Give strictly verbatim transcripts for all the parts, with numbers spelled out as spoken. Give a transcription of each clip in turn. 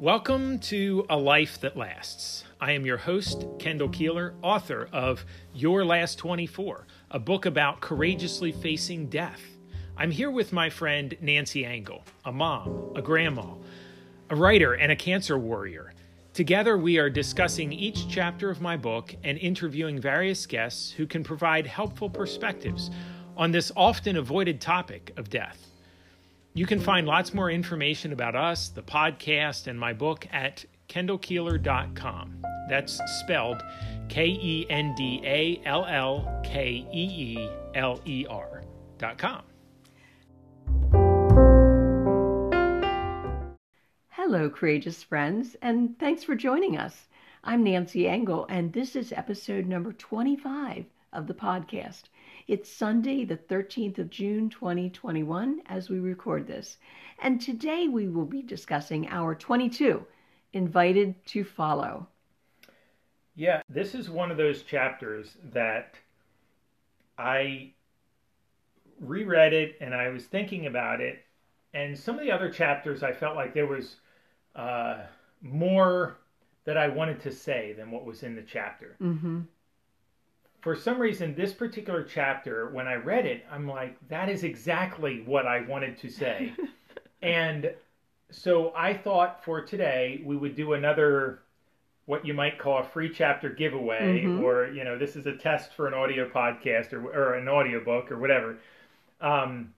Welcome to A Life That Lasts. I am your host, Kendall Keeler, author of Your Last twenty-four, a book about courageously facing death. I'm here with my friend Nancy Engel, a mom, a grandma, a writer, and a cancer warrior. Together, we are discussing each chapter of my book and interviewing various guests who can provide helpful perspectives on this often avoided topic of death. You can find lots more information about us, the podcast, and my book at kendall keeler dot com. That's spelled K E N D A L L K E E L E R dot com. Hello, courageous friends, and thanks for joining us. I'm Nancy Engel, and this is episode number twenty-five of the podcast. It's Sunday, the thirteenth of June, twenty twenty-one, as we record this. And today we will be discussing hour twenty-two, Invited to Follow. Yeah, this is one of those chapters that I reread it and I was thinking about it. And some of the other chapters, I felt like there was uh, more that I wanted to say than what was in the chapter. Mm-hmm. For some reason, this particular chapter, when I read it, I'm like, that is exactly what I wanted to say. And so I thought for today, we would do another, what you might call a free chapter giveaway, mm-hmm. or, you know, this is a test for an audio podcast or, or an audiobook or whatever, um,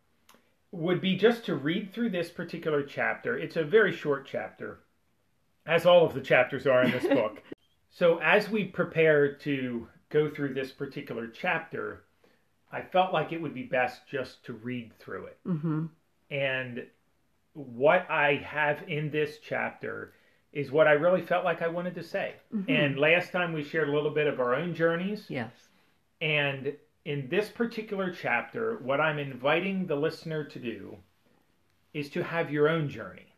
would be just to read through this particular chapter. It's a very short chapter, as all of the chapters are in this book. So as we prepare to go through this particular chapter, I felt like it would be best just to read through it. Mm-hmm. And what I have in this chapter is what I really felt like I wanted to say. Mm-hmm. And last time we shared a little bit of our own journeys. Yes. And in this particular chapter, what I'm inviting the listener to do is to have your own journey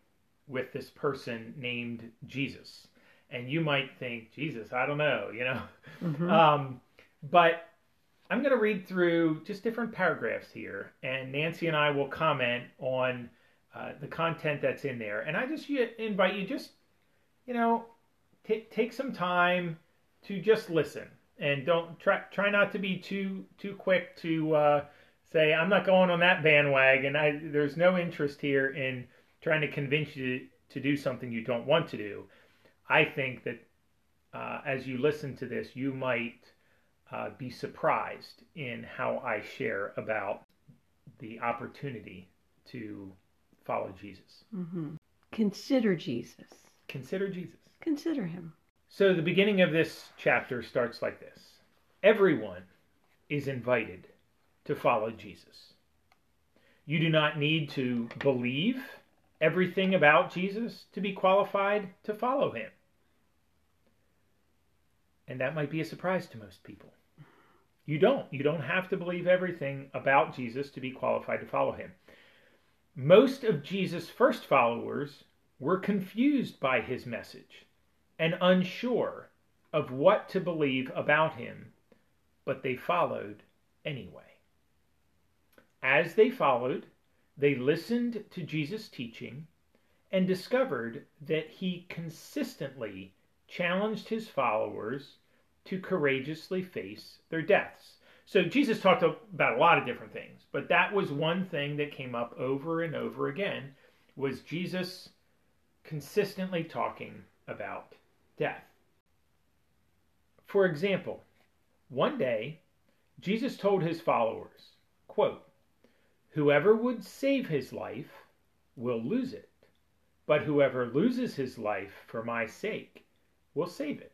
with this person named Jesus. And you might think, Jesus, I don't know, you know. Mm-hmm. Um, but I'm going to read through just different paragraphs here. And Nancy and I will comment on uh, the content that's in there. And I just you, invite you just, you know, t- take some time to just listen. And don't try, try not to be too too quick to uh, say, I'm not going on that bandwagon. I, there's no interest here in trying to convince you to do something you don't want to do. I think that uh, as you listen to this, you might uh, be surprised in how I share about the opportunity to follow Jesus. Mm-hmm. Consider Jesus. Consider Jesus. Consider him. So the beginning of this chapter starts like this. Everyone is invited to follow Jesus. You do not need to believe everything about Jesus to be qualified to follow him. And that might be a surprise to most people. You don't. You don't have to believe everything about Jesus to be qualified to follow him. Most of Jesus' first followers were confused by his message and unsure of what to believe about him, but they followed anyway. As they followed, they listened to Jesus' teaching and discovered that he consistently challenged his followers to courageously face their deaths. So Jesus talked about a lot of different things, but that was one thing that came up over and over again, was Jesus consistently talking about death. For example, one day, Jesus told his followers, quote, "Whoever would save his life will lose it, but whoever loses his life for my sake will save it."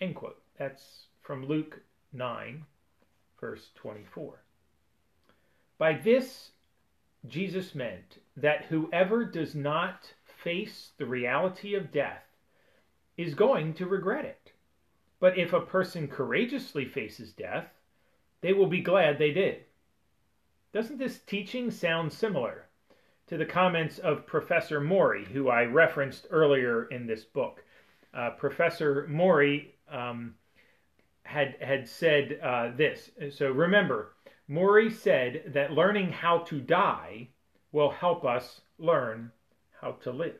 End quote. That's from Luke nine, verse twenty-four. By this, Jesus meant that whoever does not face the reality of death is going to regret it. But if a person courageously faces death, they will be glad they did. Doesn't this teaching sound similar to the comments of Professor Morrie, who I referenced earlier in this book? Uh, Professor Morrie um, had, had said uh, this. So remember, Morrie said that learning how to die will help us learn how to live.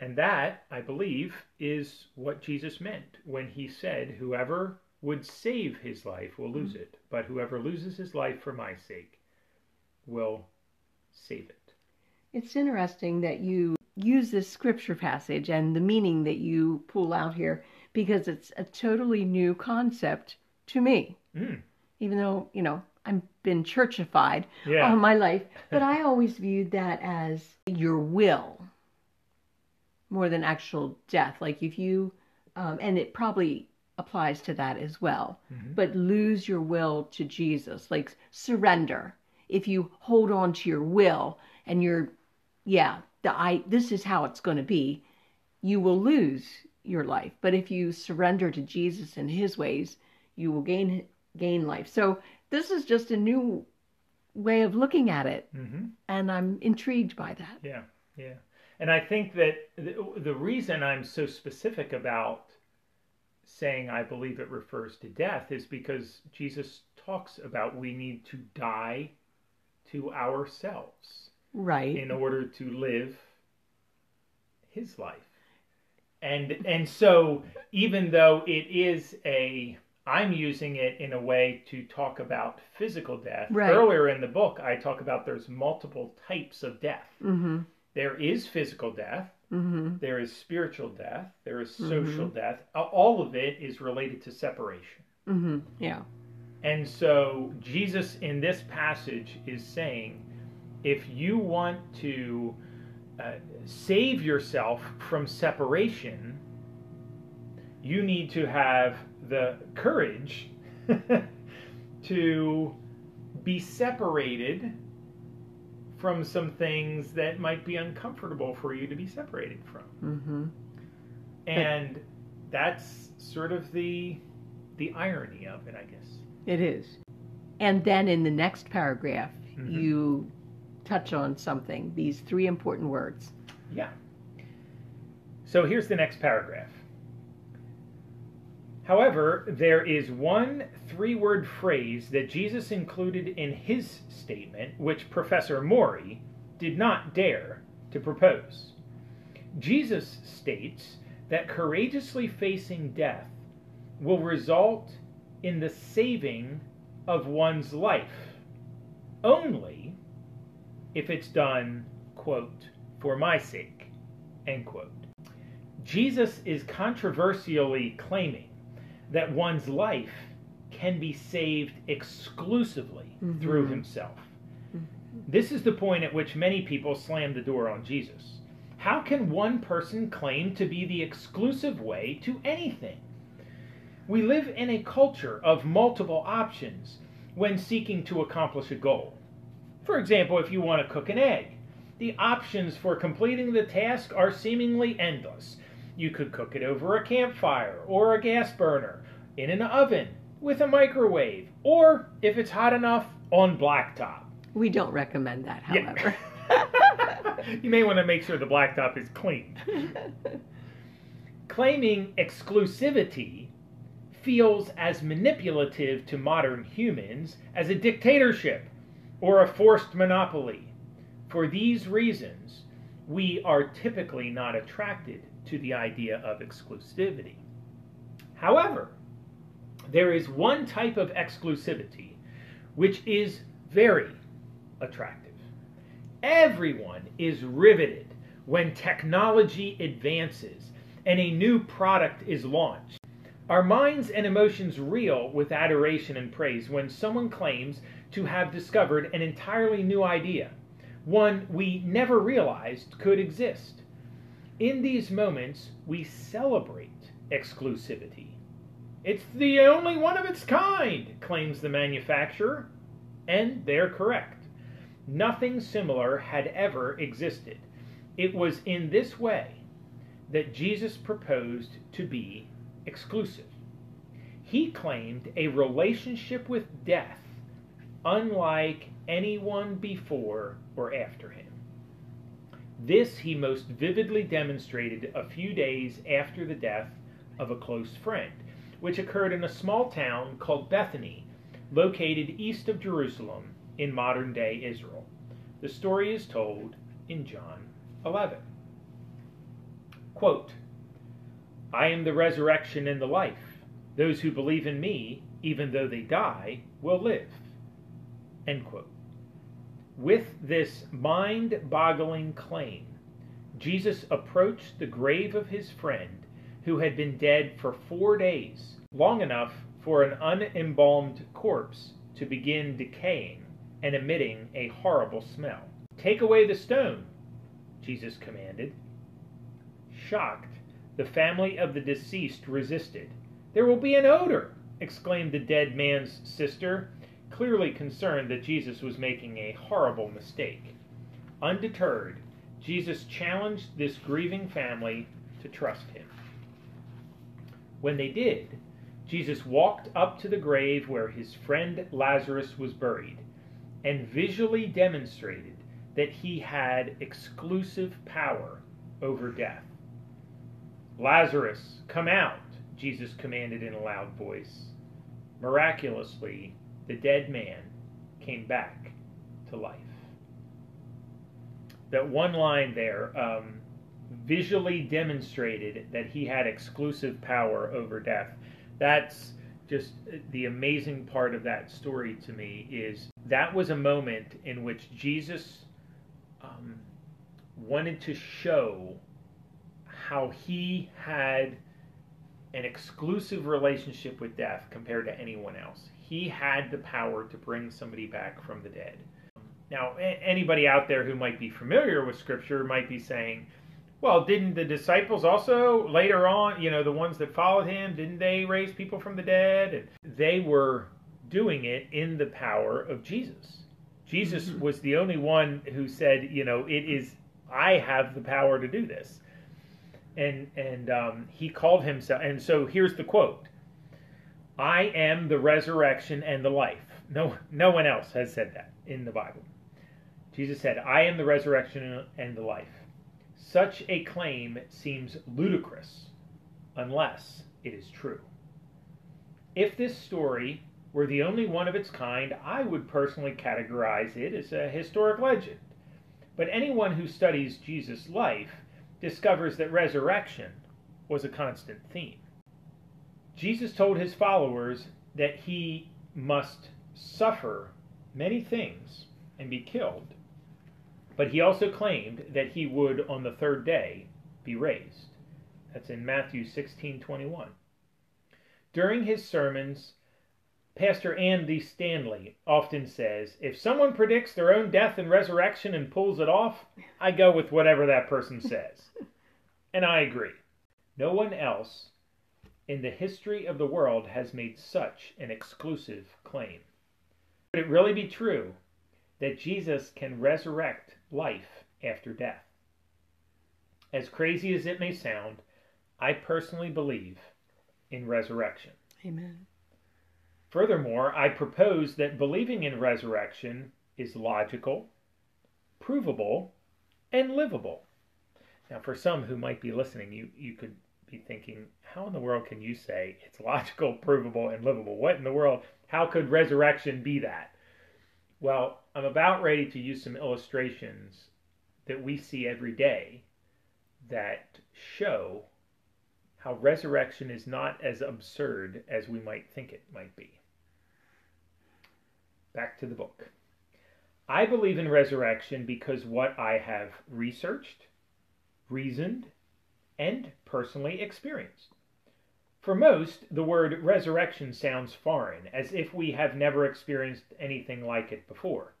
And that, I believe, is what Jesus meant when he said, whoever would save his life will lose it, but whoever loses his life for my sake will save it. It's interesting that you use this scripture passage and the meaning that you pull out here, because it's a totally new concept to me. Mm. Even though, you know, I've been churchified yeah. all my life, but I always viewed that as your will more than actual death. Like if you, um, and it probably applies to that as well, mm-hmm. but lose your will to Jesus, like surrender. If you hold on to your will and you're, yeah, the, I, this is how it's going to be, you will lose your life. But if you surrender to Jesus and his ways, you will gain, gain life. So this is just a new way of looking at it. Mm-hmm. And I'm intrigued by that. Yeah. Yeah. And I think that the reason I'm so specific about saying I believe it refers to death is because Jesus talks about we need to die to ourselves, right, in order to live his life. And and so even though it is a, I'm using it in a way to talk about physical death. Right. Earlier in the book, I talk about there's multiple types of death. Mm-hmm. There is physical death. Mm-hmm. There is spiritual death. There is social mm-hmm. death. All of it is related to separation. Mm-hmm. Yeah. And so Jesus in this passage is saying, if you want to uh, save yourself from separation, you need to have the courage to be separated from some things that might be uncomfortable for you to be separated from. Mm-hmm. And but, that's sort of the the irony of it, I guess. It is. And then in the next paragraph, mm-hmm. you touch on something, these three important words. Yeah. So here's the next paragraph. However, there is one three-word phrase that Jesus included in his statement, which Professor Morrie did not dare to propose. Jesus states that courageously facing death will result in the saving of one's life, only if it's done, quote, for my sake, end quote. Jesus is controversially claiming that one's life can be saved exclusively mm-hmm. through himself. Mm-hmm. This is the point at which many people slam the door on Jesus. How can one person claim to be the exclusive way to anything? We live in a culture of multiple options when seeking to accomplish a goal. For example, if you want to cook an egg, the options for completing the task are seemingly endless. You could cook it over a campfire or a gas burner, in an oven, with a microwave, or, if it's hot enough, on blacktop. We don't recommend that, however. Yeah. You may want to make sure the blacktop is clean. Claiming exclusivity feels as manipulative to modern humans as a dictatorship or a forced monopoly. For these reasons, we are typically not attracted to the idea of exclusivity. However, there is one type of exclusivity which is very attractive. Everyone is riveted when technology advances and a new product is launched. Our minds and emotions reel with adoration and praise when someone claims to have discovered an entirely new idea, one we never realized could exist. In these moments, we celebrate exclusivity. It's the only one of its kind, claims the manufacturer, and they're correct. Nothing similar had ever existed. It was in this way that Jesus proposed to be exclusive. He claimed a relationship with death unlike anyone before or after him. This he most vividly demonstrated a few days after the death of a close friend, which occurred in a small town called Bethany, located east of Jerusalem in modern-day Israel. The story is told in John eleven. Quote, "I am the resurrection and the life. Those who believe in me, even though they die, will live." End quote. With this mind-boggling claim, Jesus approached the grave of his friend who had been dead for four days, long enough for an unembalmed corpse to begin decaying and emitting a horrible smell. "Take away the stone," Jesus commanded. Shocked, the family of the deceased resisted. "There will be an odor," exclaimed the dead man's sister, clearly concerned that Jesus was making a horrible mistake. Undeterred, Jesus challenged this grieving family to trust him. When they did, Jesus walked up to the grave where his friend Lazarus was buried and visually demonstrated that he had exclusive power over death. "Lazarus, come out," Jesus commanded in a loud voice. Miraculously, the dead man came back to life. That one line there, um, visually demonstrated that he had exclusive power over death. That's just the amazing part of that story to me, is that was a moment in which Jesus um, wanted to show how he had an exclusive relationship with death compared to anyone else. He had the power to bring somebody back from the dead. Now, anybody out there who might be familiar with Scripture might be saying, well, didn't the disciples also later on, you know, the ones that followed him, didn't they raise people from the dead? And they were doing it in the power of Jesus. Jesus mm-hmm. was the only one who said, you know, it is, I have the power to do this. And, and um, he called himself, and so here's the quote, "I am the resurrection and the life." No, no one else has said that in the Bible. Jesus said, "I am the resurrection and the life." Such a claim seems ludicrous, unless it is true. If this story were the only one of its kind, I would personally categorize it as a historic legend. But anyone who studies Jesus' life discovers that resurrection was a constant theme. Jesus told his followers that he must suffer many things and be killed, but he also claimed that he would, on the third day, be raised. That's in Matthew sixteen twenty-one. During his sermons, Pastor Andy Stanley often says, "If someone predicts their own death and resurrection and pulls it off, I go with whatever that person says." And I agree. No one else in the history of the world has made such an exclusive claim. Could it really be true that Jesus can resurrect life after death? As crazy as it may sound, I personally believe in resurrection. Amen. Furthermore, I propose that believing in resurrection is logical, provable, and livable. Now, for some who might be listening, you, you could be thinking, how in the world can you say it's logical, provable, and livable? What in the world? How could resurrection be that? Well, I'm about ready to use some illustrations that we see every day that show how resurrection is not as absurd as we might think it might be. Back to the book. I believe in resurrection because what I have researched, reasoned, and personally experienced. For most, the word resurrection sounds foreign, as if we have never experienced anything like it before.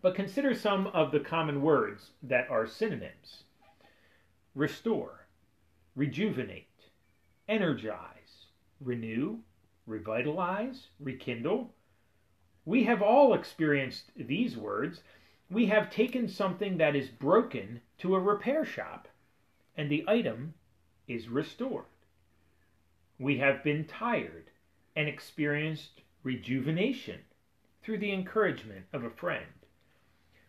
But consider some of the common words that are synonyms. Restore, rejuvenate, energize, renew, revitalize, rekindle. We have all experienced these words. We have taken something that is broken to a repair shop, and the item is restored. We have been tired and experienced rejuvenation through the encouragement of a friend.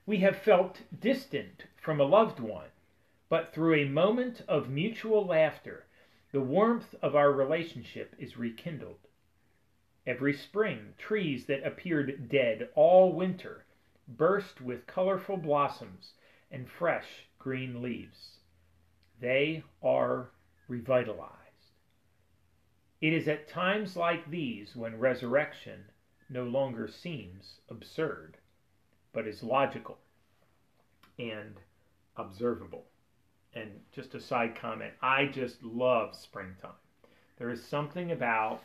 We have felt distant from a loved one, but through a moment of mutual laughter, the warmth of our relationship is rekindled. Every spring, trees that appeared dead all winter burst with colorful blossoms and fresh green leaves. They are revitalized. It is at times like these when resurrection no longer seems absurd, but is logical and observable. And just a side comment, I just love springtime. There is something about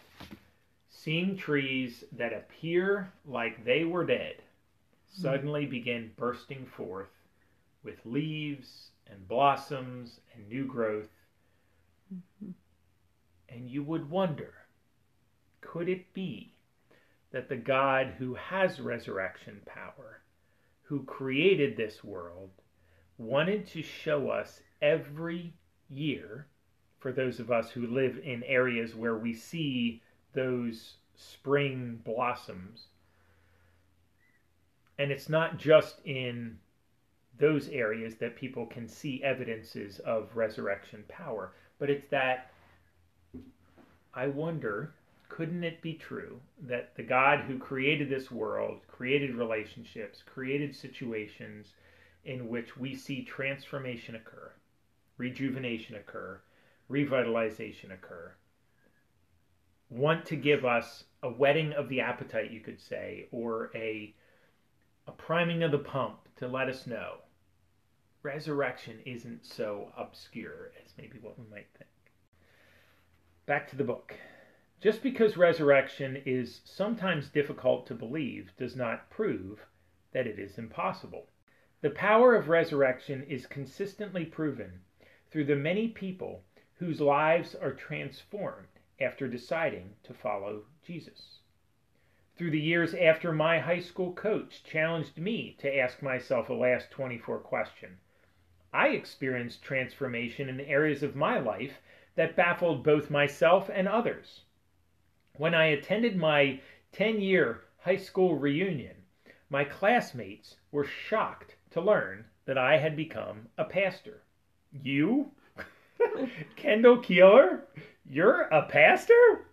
seeing trees that appear like they were dead suddenly begin bursting forth with leaves and blossoms and new growth. Mm-hmm. And you would wonder, could it be that the God who has resurrection power, who created this world, wanted to show us every year, for those of us who live in areas where we see those spring blossoms, and it's not just in those areas that people can see evidences of resurrection power, but it's that, I wonder, couldn't it be true that the God who created this world, created relationships, created situations in which we see transformation occur, rejuvenation occur, revitalization occur, want to give us a whetting of the appetite, you could say, or a, a priming of the pump to let us know resurrection isn't so obscure as maybe what we might think. Back to the book. Just because resurrection is sometimes difficult to believe does not prove that it is impossible. The power of resurrection is consistently proven through the many people whose lives are transformed after deciding to follow Jesus. Through the years after my high school coach challenged me to ask myself a last twenty-four question, I experienced transformation in areas of my life that baffled both myself and others. When I attended my ten-year high school reunion, my classmates were shocked to learn that I had become a pastor. You? Kendall Keeler? You're a pastor?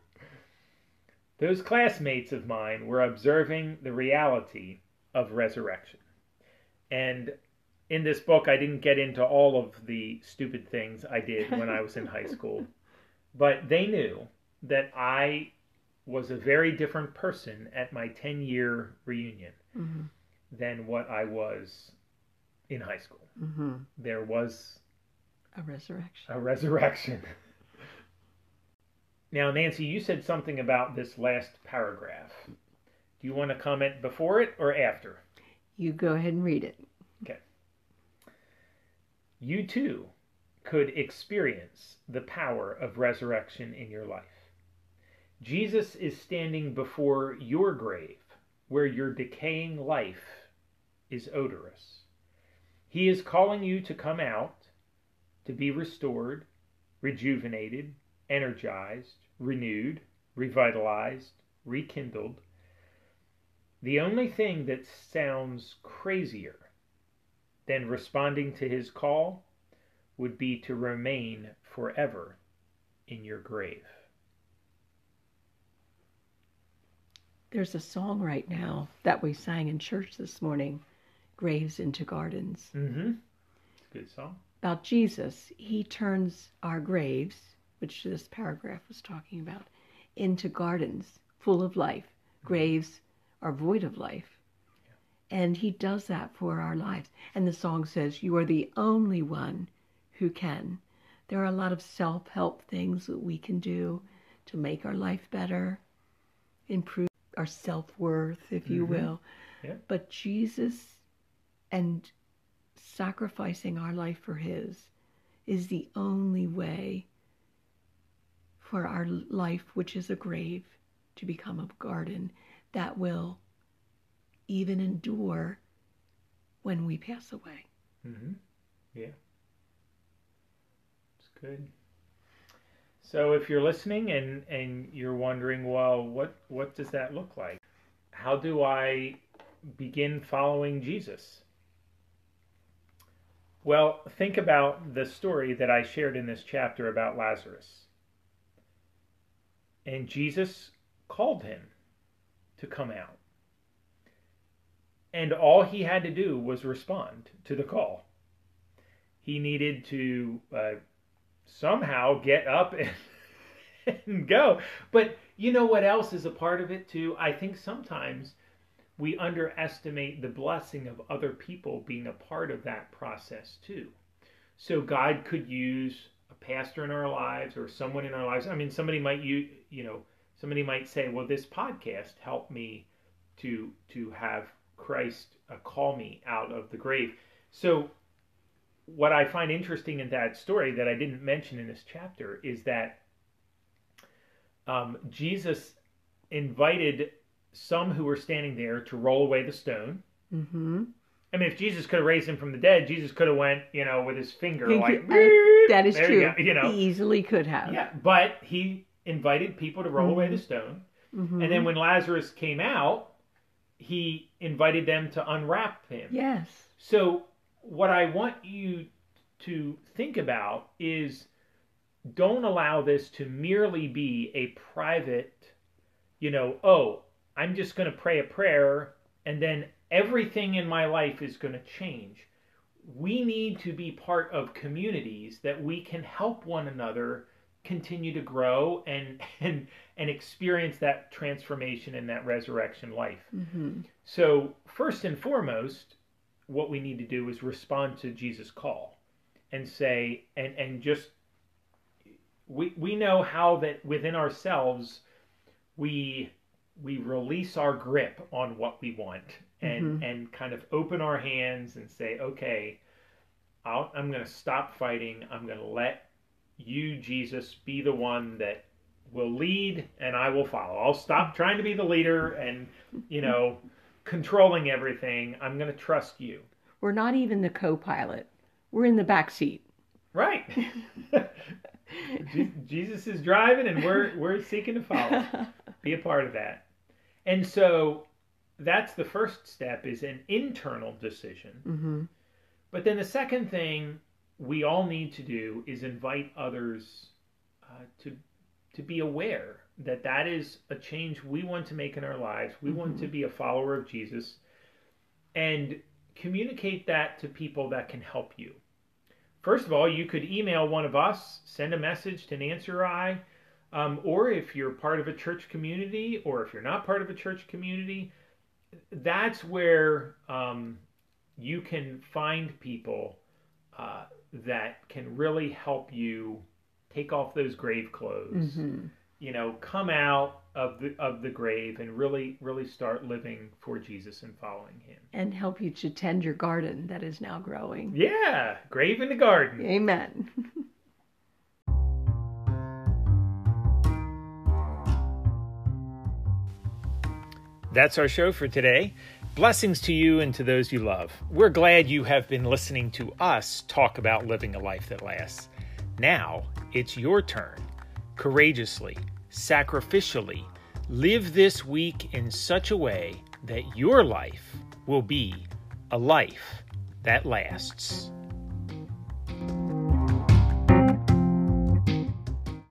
Those classmates of mine were observing the reality of resurrection. And in this book, I didn't get into all of the stupid things I did when I was in high school, but they knew that I was a very different person at my ten-year reunion mm-hmm. than what I was in high school. Mm-hmm. There was a resurrection. A resurrection. Now, Nancy, you said something about this last paragraph. Do you want to comment before it or after? You go ahead and read it. Okay. You too could experience the power of resurrection in your life. Jesus is standing before your grave, where your decaying life is odorous. He is calling you to come out, to be restored, rejuvenated, energized, renewed, revitalized, rekindled. The only thing that sounds crazier than responding to his call would be to remain forever in your grave. There's a song right now that we sang in church this morning, Graves into Gardens. Mm-hmm. It's a good song. About Jesus, he turns our graves, which this paragraph was talking about, into gardens full of life. Mm-hmm. Graves are void of life. Yeah. And he does that for our lives. And the song says, you are the only one who can. There are a lot of self-help things that we can do to make our life better, improve our self-worth, if you mm-hmm. will. Yeah. But Jesus and sacrificing our life for his is the only way for our life, which is a grave, to become a garden that will even endure when we pass away. Mm-hmm. Yeah. It's good. So if you're listening and, and you're wondering, well, what, what does that look like? How do I begin following Jesus? Well, think about the story that I shared in this chapter about Lazarus. And Jesus called him to come out. And all he had to do was respond to the call. He needed to uh, somehow get up and, and go. But you know what else is a part of it too? I think sometimes we underestimate the blessing of other people being a part of that process too. So God could use a pastor in our lives or someone in our lives. I mean, somebody might use, you know, somebody might say, well, this podcast helped me to to have Christ uh, call me out of the grave. So what I find interesting in that story that I didn't mention in this chapter is that um, Jesus invited some who were standing there to roll away the stone. Mm-hmm. I mean, if Jesus could have raised him from the dead, Jesus could have went, you know, with his finger he like... Could, I, that is true. You, you know. He easily could have. Yeah, but he invited people to roll mm-hmm. away the stone. Mm-hmm. And then when Lazarus came out, he invited them to unwrap him. Yes. So what I want you to think about is don't allow this to merely be a private, you know, oh, I'm just going to pray a prayer and then everything in my life is going to change. We need to be part of communities that we can help one another continue to grow and and, and experience that transformation and that resurrection life. Mm-hmm. So first and foremost, what we need to do is respond to Jesus' call and say, and, and just, we, we know how that within ourselves, we, we release our grip on what we want and, mm-hmm. and kind of open our hands and say, okay, I'll, I'm going to stop fighting. I'm going to let you, Jesus, be the one that will lead and I will follow. I'll stop trying to be the leader and, you know, controlling everything. I'm going to trust you. We're not even the co-pilot. We're in the back seat. Right. Je- Jesus is driving and we're we're seeking to follow. Be a part of that. And so that's the first step, is an internal decision. Mm-hmm. But then the second thing we all need to do is invite others uh, to to be aware that that is a change we want to make in our lives. We mm-hmm. want to be a follower of Jesus, and communicate that to people that can help you. First of all, you could email one of us, send a message to Nancy or I, um, or if you're part of a church community, or if you're not part of a church community, that's where um, you can find people uh, that can really help you take off those grave clothes. Mm-hmm. You know, come out of the of the grave and really, really start living for Jesus and following him. And help you to tend your garden that is now growing. Yeah, Grave in the Garden. Amen. That's our show for today. Blessings to you and to those you love. We're glad you have been listening to us talk about living a life that lasts. Now, it's your turn. Courageously, sacrificially, live this week in such a way that your life will be a life that lasts.